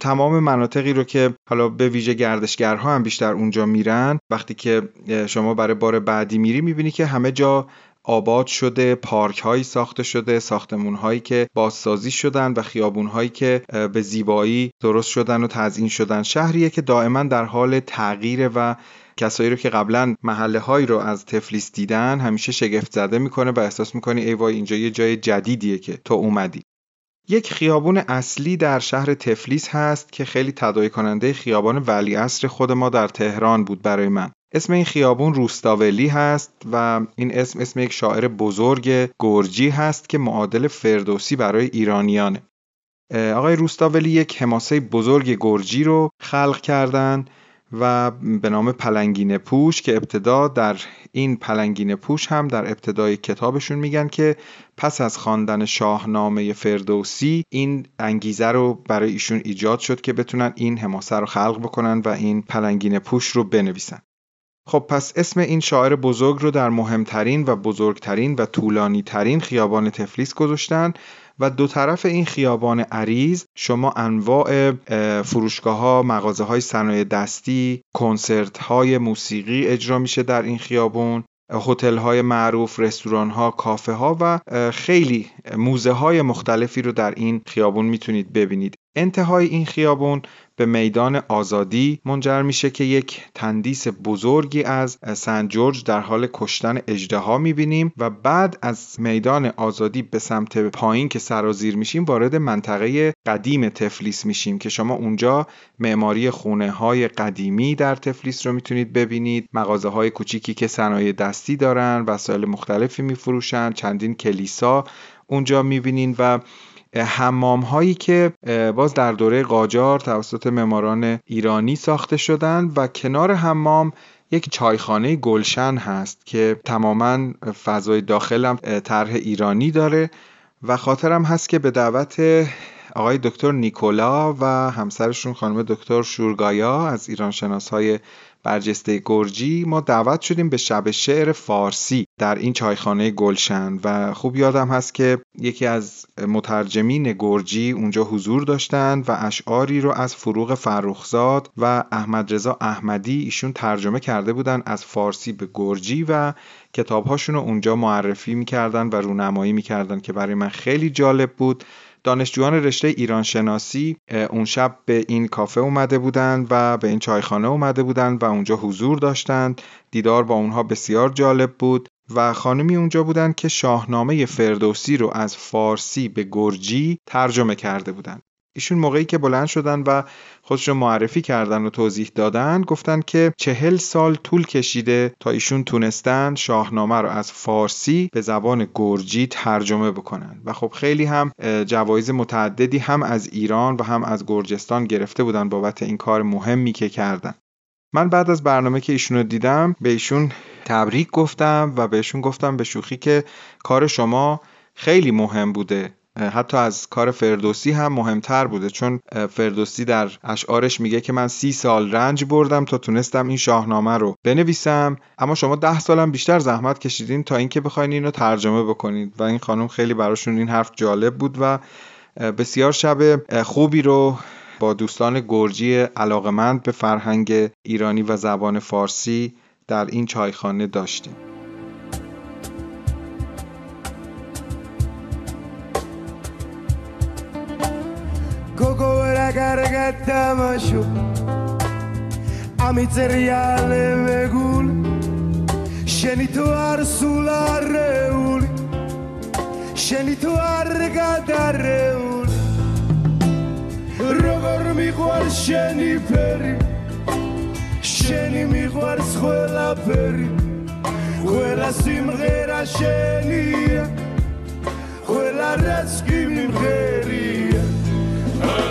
تمام مناطقی رو که حالا به ویژه گردشگرها هم بیشتر اونجا میرن، وقتی که شما برای بار بعدی میری می‌بینی که همه جا آباد شده، پارک هایی ساخته شده، ساختمون هایی که بازسازی شدن و خیابون هایی که به زیبایی درست شدن و تزیین شدن. شهریه که دائما در حال تغییره و کسایی رو که قبلا محله هایی رو از تفلیس دیدن همیشه شگفت زده میکنه و احساس میکنی ای وای اینجا یه جای جدیدیه که تو اومدی. یک خیابون اصلی در شهر تفلیس هست که خیلی تداعی کننده خیابان ولیعصر خود ما در تهران بود برای من. اسم این خیابون روستاولی هست و این اسم یک شاعر بزرگ گرجی هست که معادل فردوسی برای ایرانیانه. آقای روستاولی یک حماسه بزرگ گرجی رو خلق کردن و به نام پلنگین پوش که ابتدا در این پلنگین پوش هم در ابتدای کتابشون میگن که پس از خواندن شاهنامه فردوسی این انگیزه رو برای ایشون ایجاد شد که بتونن این حماسه رو خلق بکنن و این پلنگین پوش رو بنویسن. خب پس اسم این شاعر بزرگ رو در مهمترین و بزرگترین و طولانیترین خیابان تفلیس گذاشتن و دو طرف این خیابان عریض شما انواع فروشگاه‌ها، مغازه‌های صنایع دستی، کنسرت‌های موسیقی اجرا میشه در این خیابان، هتل‌های معروف، رستوران‌ها، کافه‌ها و خیلی موزه‌های مختلفی رو در این خیابان میتونید ببینید. انتهای این خیابان به میدان آزادی منجر میشه که یک تندیس بزرگی از سن جورج در حال کشتن اژدها میبینیم و بعد از میدان آزادی به سمت پایین که سرازیر میشیم وارد منطقه قدیم تفلیس میشیم که شما اونجا معماری خونه های قدیمی در تفلیس رو میتونید ببینید، مغازه های کوچیکی که صنایع دستی دارن، وسایل مختلفی میفروشن، چندین کلیسا اونجا میبینین و حمام هایی که باز در دوره قاجار توسط معماران ایرانی ساخته شدن و کنار حمام یک چایخانه گلشن هست که تماما فضای داخل هم طرح ایرانی داره و خاطرم هست که به دعوت آقای دکتر نیکولا و همسرشون خانم دکتر شورگایا از ایرانشناس‌های برجسته گرجی ما دعوت شدیم به شب شعر فارسی در این چایخانه گلشن و خوب یادم هست که یکی از مترجمین گرجی اونجا حضور داشتند و اشعاری رو از فروغ فرخزاد و احمدرضا احمدی ایشون ترجمه کرده بودن از فارسی به گرجی و کتاب‌هاشون رو اونجا معرفی می‌کردن و رونمایی می‌کردن که برای من خیلی جالب بود. دانشجویان رشته ایرانشناسی اون شب به این کافه اومده بودند و به این چایخانه اومده بودند و اونجا حضور داشتند. دیدار با اونها بسیار جالب بود و خانمی اونجا بودند که شاهنامه فردوسی رو از فارسی به گرجی ترجمه کرده بودند. ایشون موقعی که بلند شدن و خودشون معرفی کردن و توضیح دادن گفتن که 40 سال طول کشیده تا ایشون تونستن شاهنامه رو از فارسی به زبان گرجی ترجمه بکنن و خب خیلی هم جوایز متعددی هم از ایران و هم از گرجستان گرفته بودن بابت این کار مهمی که کردن. من بعد از برنامه که ایشونو دیدم به ایشون تبریک گفتم و بهشون گفتم به شوخی که کار شما خیلی مهم بوده، حتی از کار فردوسی هم مهمتر بوده، چون فردوسی در اشعارش میگه که من 30 سال رنج بردم تا تونستم این شاهنامه رو بنویسم، اما شما 10 سالم بیشتر زحمت کشیدین تا اینکه بخواید اینو ترجمه بکنید. و این خانم خیلی براشون این حرف جالب بود و بسیار شب خوبی رو با دوستان گرجی علاقمند به فرهنگ ایرانی و زبان فارسی در این چایخانه داشتیم. تماشو امیتریاله مگول شنیتو ارسولا رئول شنیتو ارگادا رئول رگور میخوار شنی پری شنی میخوار سخولا پری خولا سیم غیرا شنی خولا رسکی میم غیری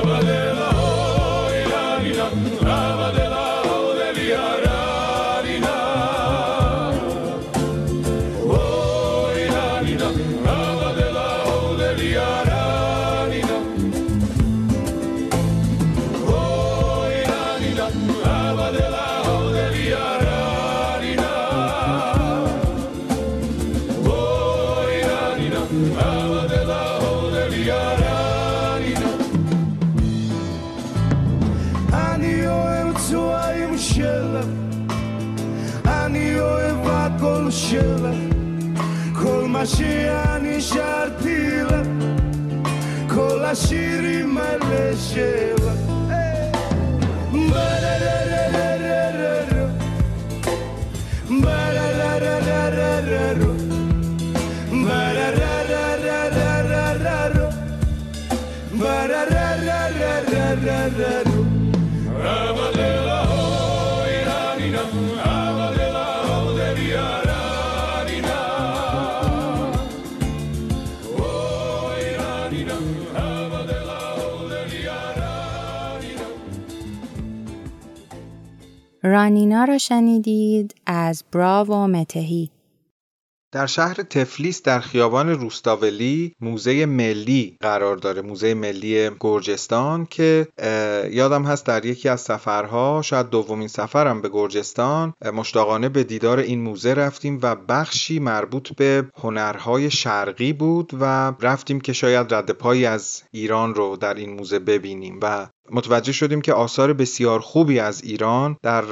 اوله שאני שרתי לה כל השירים האלה שלה בררררררר בררררררר בררררררר בררררררר רבדלה אוי רנינה رانینا را شنیدید از براو متهی. در شهر تفلیس در خیابان روستاولی موزه ملی قرار داره، موزه ملی گرجستان، که یادم هست در یکی از سفرها، شاید دومین سفرم به گرجستان، مشتاقانه به دیدار این موزه رفتیم و بخشی مربوط به هنرهای شرقی بود و رفتیم که شاید رد پایی از ایران رو در این موزه ببینیم و متوجه شدیم که آثار بسیار خوبی از ایران در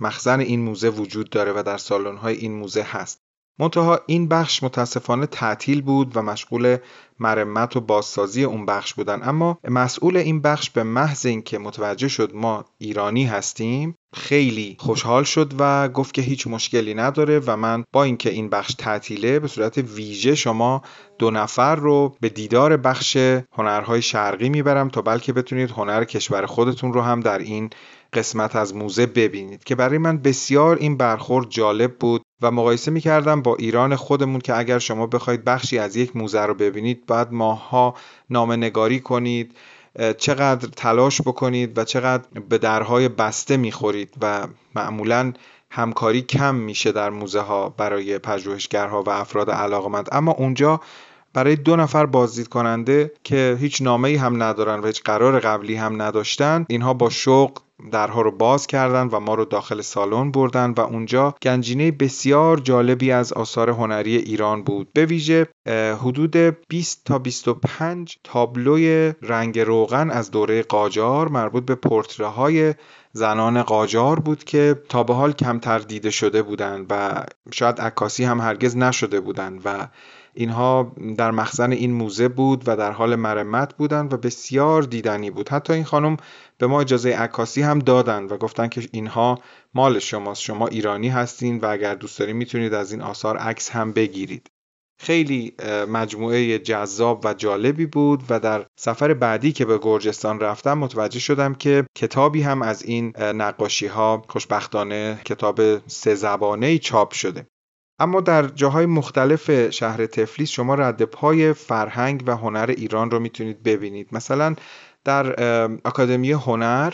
مخزن این موزه وجود داره و در سالن‌های این موزه هست. منتها این بخش متاسفانه تعطیل بود و مشغول مرمت و بازسازی اون بخش بودن، اما مسئول این بخش به محض اینکه متوجه شد ما ایرانی هستیم خیلی خوشحال شد و گفت که هیچ مشکلی نداره و من با اینکه این بخش تعطیله به صورت ویژه شما 2 نفر رو به دیدار بخش هنرهای شرقی میبرم تا بلکه بتونید هنر کشور خودتون رو هم در این قسمت از موزه ببینید، که برای من بسیار این برخورد جالب بود و مقایسه می‌کردم با ایران خودمون که اگر شما بخواید بخشی از یک موزه رو ببینید باید ماه‌ها نامه‌نگاری کنید، چقدر تلاش بکنید و چقدر به درهای بسته می‌خورید و معمولاً همکاری کم میشه در موزه ها برای پژوهشگرها و افراد علاقمند. اما اونجا برای 2 نفر بازدید کننده که هیچ نامه‌ای هم ندارن و هیچ قرار قبلی هم نداشتن، اینها با شوق درها رو باز کردن و ما رو داخل سالن بردن و اونجا گنجینه بسیار جالبی از آثار هنری ایران بود. به ویژه حدود 20 تا 25 تابلوی رنگ روغن از دوره قاجار مربوط به پورتره‌های زنان قاجار بود که تا به حال کمتر دیده شده بودند و شاید عکاسی هم هرگز نشده بودند و اینها در مخزن این موزه بود و در حال مرمت بودند و بسیار دیدنی بود. حتی این خانم به ما اجازه عکاسی هم دادن و گفتن که اینها مال شماست، شما ایرانی هستین و اگر دوست دارین میتونید از این آثار عکس هم بگیرید. خیلی مجموعه جذاب و جالبی بود و در سفر بعدی که به گرجستان رفتم متوجه شدم که کتابی هم از این نقاشی ها خوشبختانه کتاب 3 زبانه‌ای چاپ شده. اما در جاهای مختلف شهر تفلیس شما ردپای فرهنگ و هنر ایران رو میتونید ببینید. مثلا در اکادمی هنر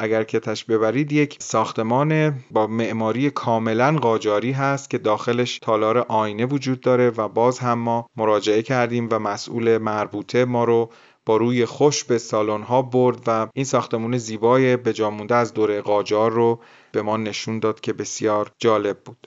اگر که تشریف ببرید یک ساختمان با معماری کاملا قاجاری هست که داخلش تالار آینه وجود داره و باز هم ما مراجعه کردیم و مسئول مربوطه ما رو با روی خوش به سالن‌ها برد و این ساختمان زیبای بجامونده از دوره قاجار رو به ما نشون داد که بسیار جالب بود.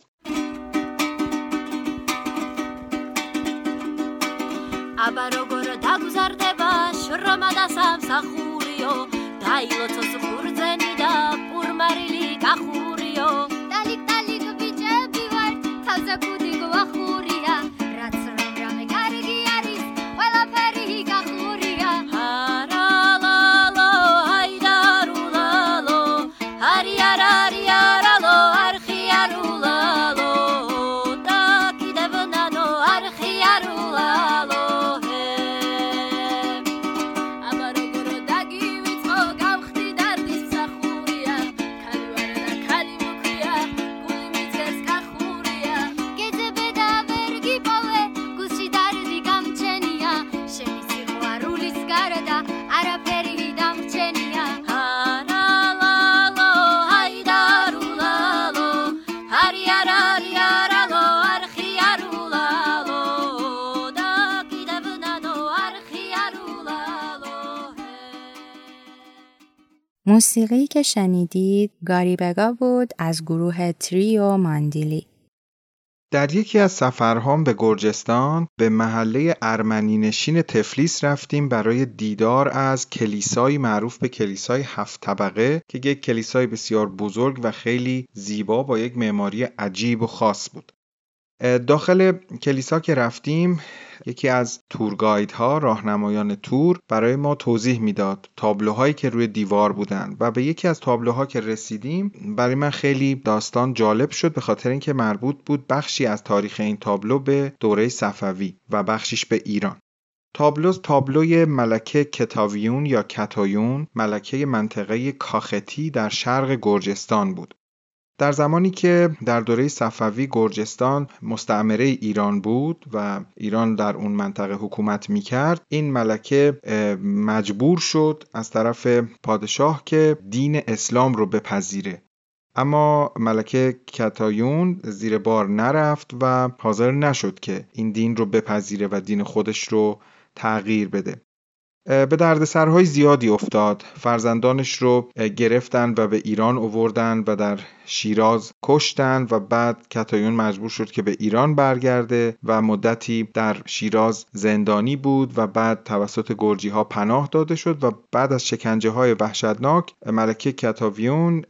موسیقی که شنیدید گاریبگا بود از گروه تریو ماندیلی. در یکی از سفرهام به گرجستان به محله ارمنی نشین تفلیس رفتیم برای دیدار از کلیسایی معروف به کلیسای 7 طبقه که یک کلیسای بسیار بزرگ و خیلی زیبا با یک معماری عجیب و خاص بود. داخل کلیسا که رفتیم یکی از تورگایدها، راهنمایان تور، برای ما توضیح میداد تابلوهایی که روی دیوار بودن و به یکی از تابلوها که رسیدیم برای من خیلی داستان جالب شد به خاطر اینکه مربوط بود بخشی از تاریخ این تابلو به دوره صفوی و بخشیش به ایران. تابلوی ملکه کتاویون یا کتاویون، ملکه منطقه کاختی در شرق گرجستان بود. در زمانی که در دوره صفوی گرجستان مستعمره ایران بود و ایران در اون منطقه حکومت میکرد، این ملکه مجبور شد از طرف پادشاه که دین اسلام رو بپذیره. اما ملکه کتایون زیر بار نرفت و حاضر نشد که این دین رو بپذیره و دین خودش رو تغییر بده. به دردسرهای زیادی افتاد. فرزندانش رو گرفتن و به ایران آوردن و در شیراز کشتن و بعد کتایون مجبور شد که به ایران برگرده و مدتی در شیراز زندانی بود و بعد توسط گرجی ها پناه داده شد و بعد از شکنجه های وحشتناک ملکه کتاویون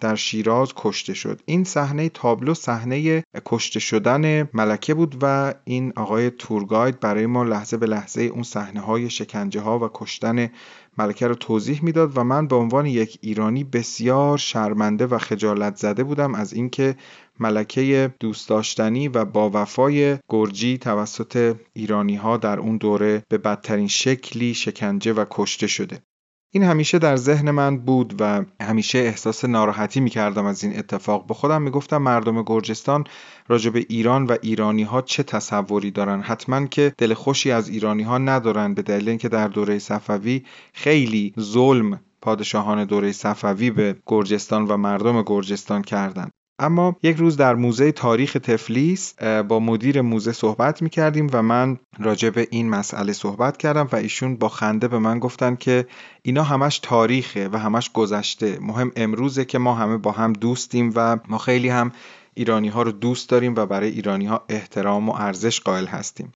در شیراز کشته شد. این صحنه تابلو صحنه کشته شدن ملکه بود و این آقای تورگاید برای ما لحظه به لحظه اون صحنه های شکنجه ها و کشتن ملکه رو توضیح میداد و من به عنوان یک ایرانی بسیار شرمنده و خجالت زده بودم از اینکه ملکه دوست داشتنی و با وفای گرجی توسط ایرانی ها در اون دوره به بدترین شکلی شکنجه و کشته شده. این همیشه در ذهن من بود و همیشه احساس ناراحتی می‌کردم از این اتفاق. به خودم می‌گفتم مردم گرجستان راجع به ایران و ایرانی‌ها چه تصوری دارن؟ حتماً که دل خوشی از ایرانی‌ها ندارن به دلیل اینکه در دوره صفوی خیلی ظلم پادشاهان دوره صفوی به گرجستان و مردم گرجستان کردند. اما یک روز در موزه تاریخ تفلیس با مدیر موزه صحبت می‌کردیم و من راجع به این مسئله صحبت کردم و ایشون با خنده به من گفتن که اینا همش تاریخه و همش گذشته، مهم امروزه که ما همه با هم دوستیم و ما خیلی هم ایرانی‌ها رو دوست داریم و برای ایرانی‌ها احترام و ارزش قائل هستیم.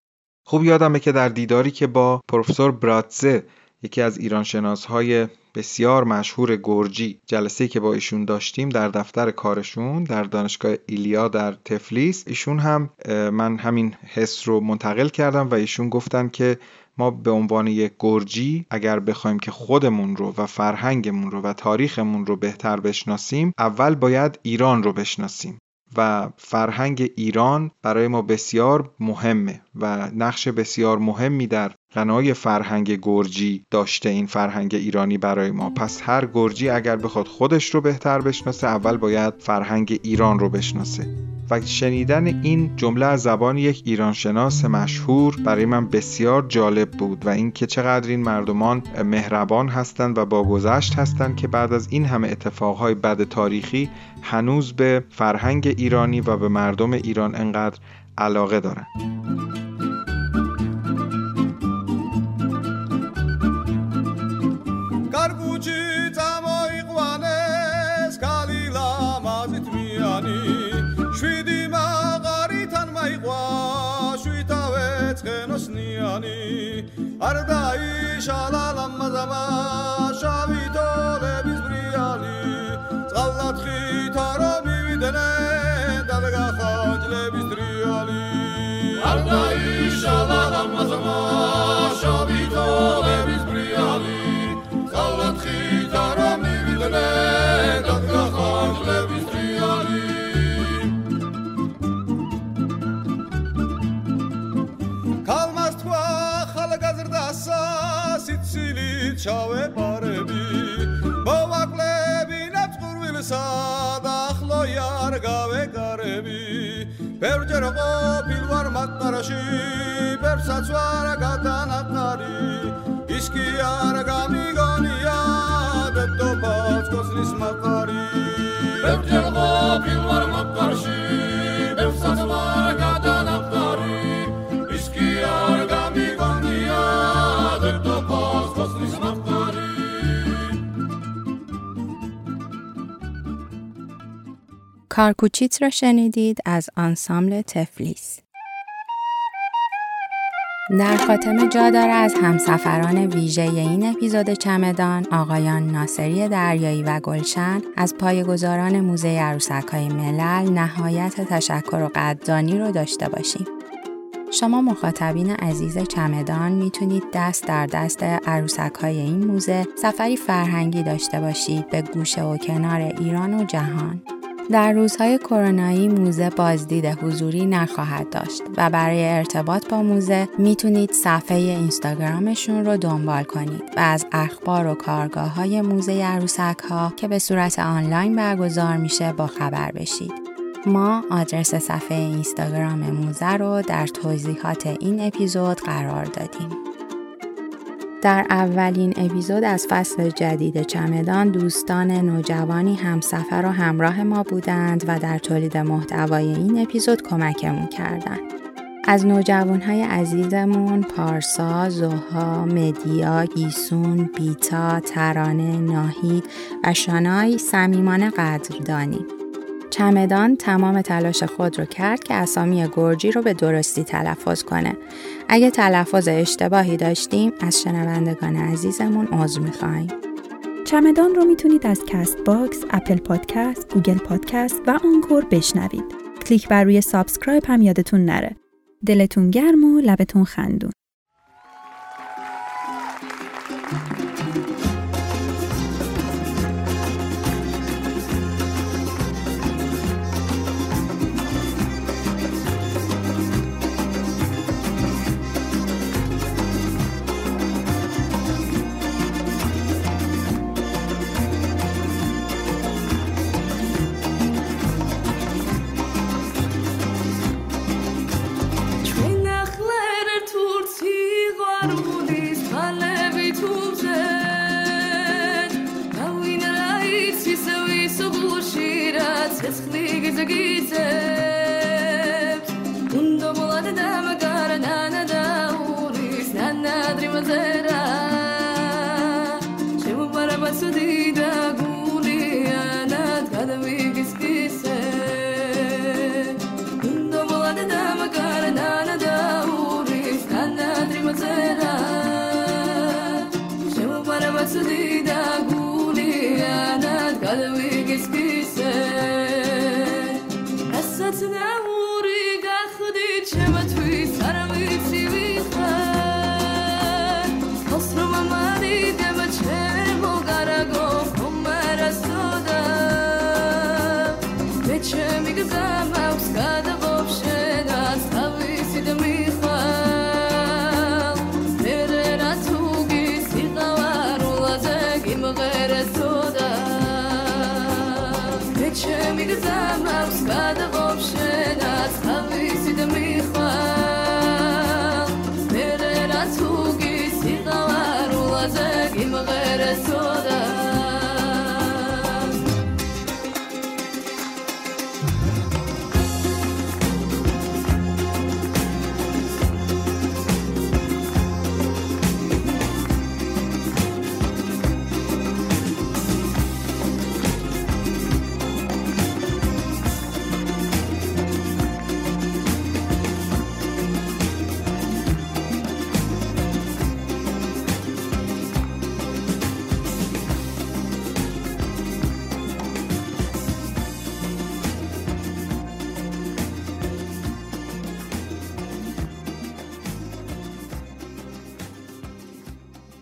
خوب یادمه که در دیداری که با پروفسور براتزه، یکی از ایرانشناس‌های بسیار مشهور گرجی، جلسه‌ای که با ایشون داشتیم در دفتر کارشون در دانشگاه ایلیا در تفلیس، ایشون هم من همین حس رو منتقل کردم و ایشون گفتن که ما به عنوان یک گرجی اگر بخوایم که خودمون رو و فرهنگمون رو و تاریخمون رو بهتر بشناسیم، اول باید ایران رو بشناسیم و فرهنگ ایران برای ما بسیار مهمه و نقش بسیار مهمی در غنای فرهنگ گرجی داشته این فرهنگ ایرانی برای ما. پس هر گرجی اگر بخواد خودش رو بهتر بشناسه، اول باید فرهنگ ایران رو بشناسه. و شنیدن این جمله از زبان یک ایرانشناس مشهور برای من بسیار جالب بود و اینکه چقدر این مردمان مهربان هستند و با گذشت هستند که بعد از این همه اتفاقهای بد تاریخی هنوز به فرهنگ ایرانی و به مردم ایران انقدر علاقه دارند. اردای شالالم مزما شاوی دوله بیزبریانی غلط خیتارا میدنه دلگا خاجله بیزریالی اردای شالالم مزما شاوی دوله بیزبریالی غلط خیتارا میدنه دلگا خاجله بیزریالی چاوه باره بی با وقله بی نبت قرویل ساد اخلا یارگاوه گاره بی پر جرقو پیلوار مطرشی پر سچوار گتانت ناری اشکی یارگا میگانی یادت دو پاچ کس نسمت ناری پر جرقو پیلوار مطرشی پر سچوار گتانت ناری اشکی یارگا میگانی یادت دو پاچ کس نسمت ناری. کارکوچیت را شنیدید از آنسامبل تفلیس. در خاتمه جا داره از همسفران ویژه این اپیزود چمدان، آقایان ناصری دریایی و گلشن، از پایه‌گذاران موزه عروسک‌های ملل نهایت تشکر و قدردانی رو داشته باشیم. شما مخاطبین عزیز چمدان میتونید دست در دست عروسک‌های این موزه سفری فرهنگی داشته باشید به گوشه و کنار ایران و جهان. در روزهای کرونایی موزه بازدید حضوری نخواهد داشت و برای ارتباط با موزه میتونید صفحه اینستاگرامشون رو دنبال کنید و از اخبار و کارگاه‌های موزه عروسک‌ها که به صورت آنلاین برگزار میشه با خبر بشید. ما آدرس صفحه اینستاگرام موزه رو در توضیحات این اپیزود قرار دادیم. در اولین اپیزود از فصل جدید چمدان، دوستان نوجوانی همسفر و همراه ما بودند و در تولید محتوای این اپیزود کمکمون کردند. از نوجوانهای عزیزمون پارسا، زوها، مدیا، گیسون، بیتا، ترانه، ناهید و شانای صمیمانه قدردانی. چمدان تمام تلاش خود رو کرد که اسامی گرجی رو به درستی تلفظ کنه. اگه تلفظ اشتباهی داشتیم از شنوندگان عزیزمون عذر می‌خوایم. چمدان رو میتونید از کست باکس، اپل پادکست، گوگل پادکست و آنکور بشنوید. کلیک بر روی سابسکرایب هم یادتون نره. دلتون گرم و لبتون خندون.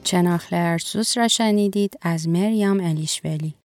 شناخله ارسوس را شنیدید از مریم الیشویلی.